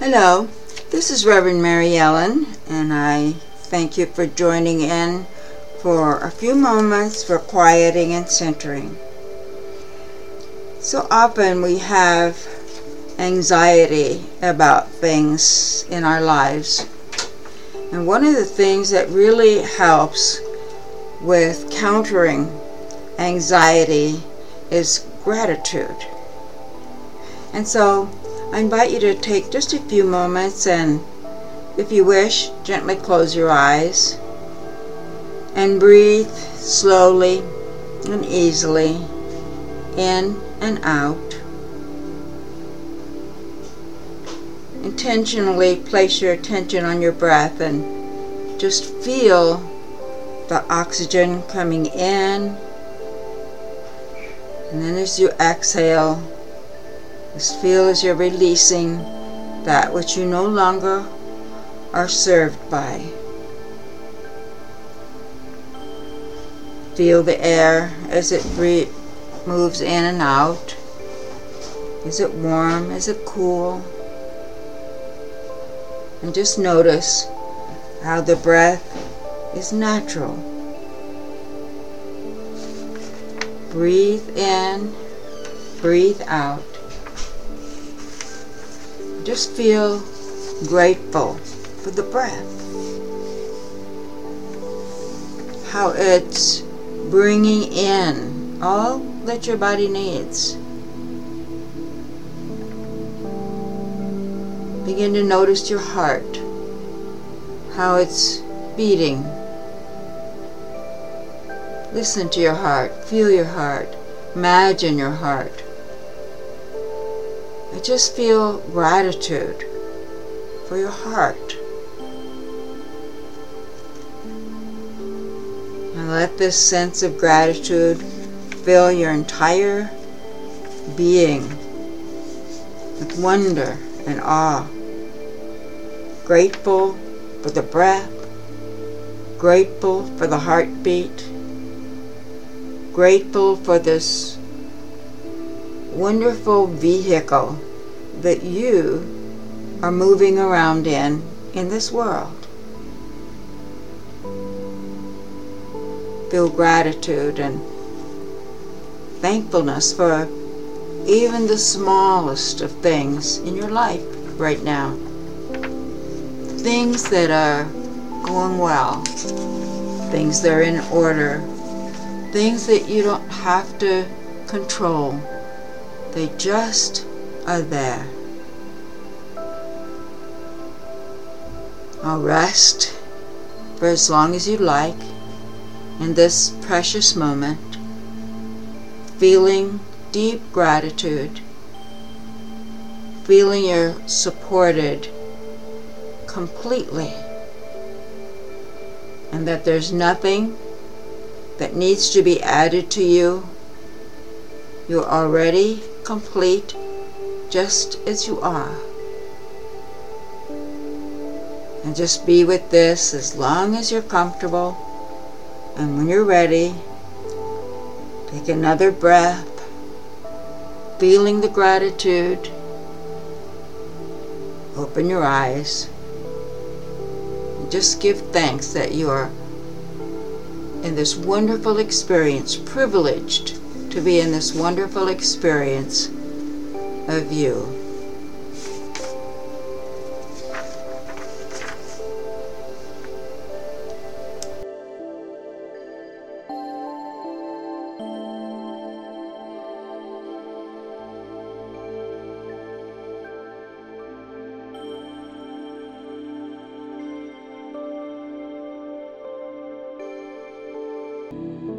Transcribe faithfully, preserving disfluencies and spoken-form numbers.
Hello, this is Reverend Mary Ellen, and I thank you for joining in for a few moments for quieting and centering. So often we have anxiety about things in our lives, and one of the things that really helps with countering anxiety is gratitude. And so I invite you to take just a few moments and, if you wish, gently close your eyes and breathe slowly and easily in and out. Intentionally place your attention on your breath and just feel the oxygen coming in, and then as you exhale, just feel as you're releasing that which you no longer are served by. Feel the air as it breathes, moves in and out. Is it warm? Is it cool? And just notice how the breath is natural. Breathe in, breathe out. Just feel grateful for the breath, how it's bringing in all that your body needs. Begin to notice your heart, how it's beating. Listen to your heart, feel your heart, imagine your heart. I just feel gratitude for your heart. And let this sense of gratitude fill your entire being with wonder and awe. Grateful for the breath, grateful for the heartbeat, grateful for this wonderful vehicle that you are moving around in in this world. Feel gratitude and thankfulness for even the smallest of things in your life right now. Things that are going well, things that are in order, things that you don't have to control. They just are there. Now rest for as long as you like in this precious moment, feeling deep gratitude, feeling you're supported completely, and that there's nothing that needs to be added to you. You're already complete just as you are. And just be with this as long as you're comfortable. And when you're ready, take another breath, feeling the gratitude. Open your eyes. And just give thanks that you are in this wonderful experience, privileged to be in this wonderful experience of you. Thank you.